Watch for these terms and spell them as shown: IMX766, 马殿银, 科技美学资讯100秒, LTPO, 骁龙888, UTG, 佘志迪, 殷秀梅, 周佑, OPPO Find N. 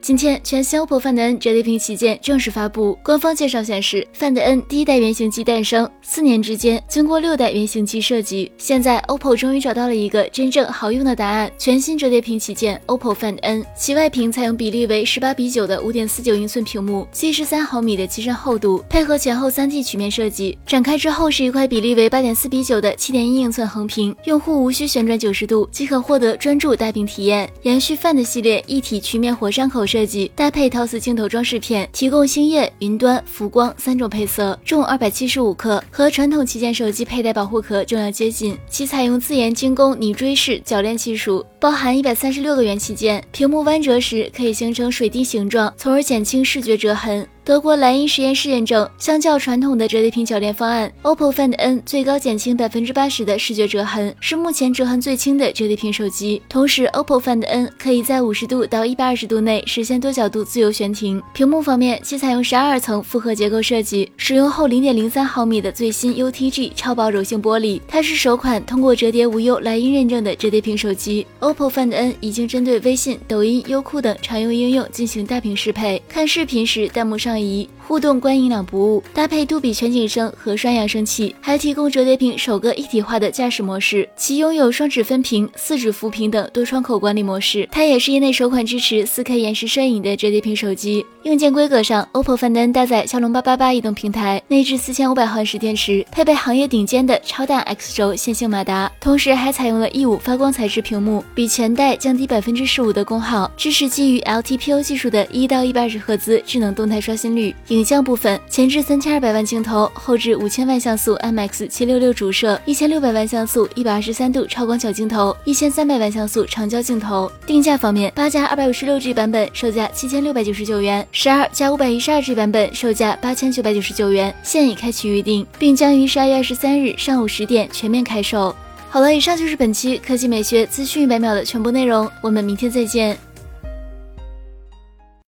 今天，全新 OPPO Find N 折叠屏旗舰正式发布。官方介绍显示 ，Find N 第一代原型机诞生4年之间，经过6代原型机设计，现在 OPPO 终于找到了一个真正好用的答案——全新折叠屏旗舰 OPPO Find N。其外屏采用比例为18:9的5.49英寸屏幕，73毫米的机身厚度，配合前后3D 曲面设计，展开之后是一块比例为8.4:9的7.1英寸横屏，用户无需旋转90度即可获得专注大屏体验，延续 Find 系列一体曲面火山口设计，搭配陶瓷镜头装饰片，提供星夜、云端、浮光3种配色，重275克，和传统旗舰手机佩戴保护壳重量接近。其采用自研精工拟锥式铰链技术，包含136个元器件，屏幕弯折时可以形成水滴形状，从而减轻视觉折痕。德国莱茵实验室验证，相较传统的折叠屏铰链方案 ，OPPO Find N 最高减轻 80% 的视觉折痕，是目前折痕最轻的折叠屏手机。同时 ，OPPO Find N 可以在50度到120度内实现多角度自由悬停。屏幕方面，其采用12层复合结构设计，使用厚0.03毫米的最新 UTG 超薄柔性玻璃。它是首款通过折叠无忧莱茵认证的折叠屏手机。OPPO Find N 已经针对微信、抖音、优酷等常用应用进行大屏适配，看视频时弹幕上互动观影两不误，搭配杜比全景声和双扬声器，还提供折叠屏首个一体化的驾驶模式，其拥有双指分屏、4指扶屏等多窗口管理模式。它也是业内首款支持 4K 延时摄影的折叠屏手机。硬件规格上 ，OPPO Find N 搭载骁龙888移动平台，内置4500毫安时电池，配备行业顶尖的超大 X 轴线性马达，同时还采用了E5发光材质屏幕，比前代降低15%的功耗，支持基于 LTPO 技术的1到120赫兹智能动态刷新。影像部分，前置3200万镜头，后置5000万像素 IMX766 主摄，1600万像素123度超广角镜头，1300万像素长焦镜头。定价方面，8+256G 版本售价7699元，12+512G 版本售价8999元，现已开启预定，并将于12月23日上午10点全面开售。好了，以上就是本期科技美学资讯100秒的全部内容，我们明天再见。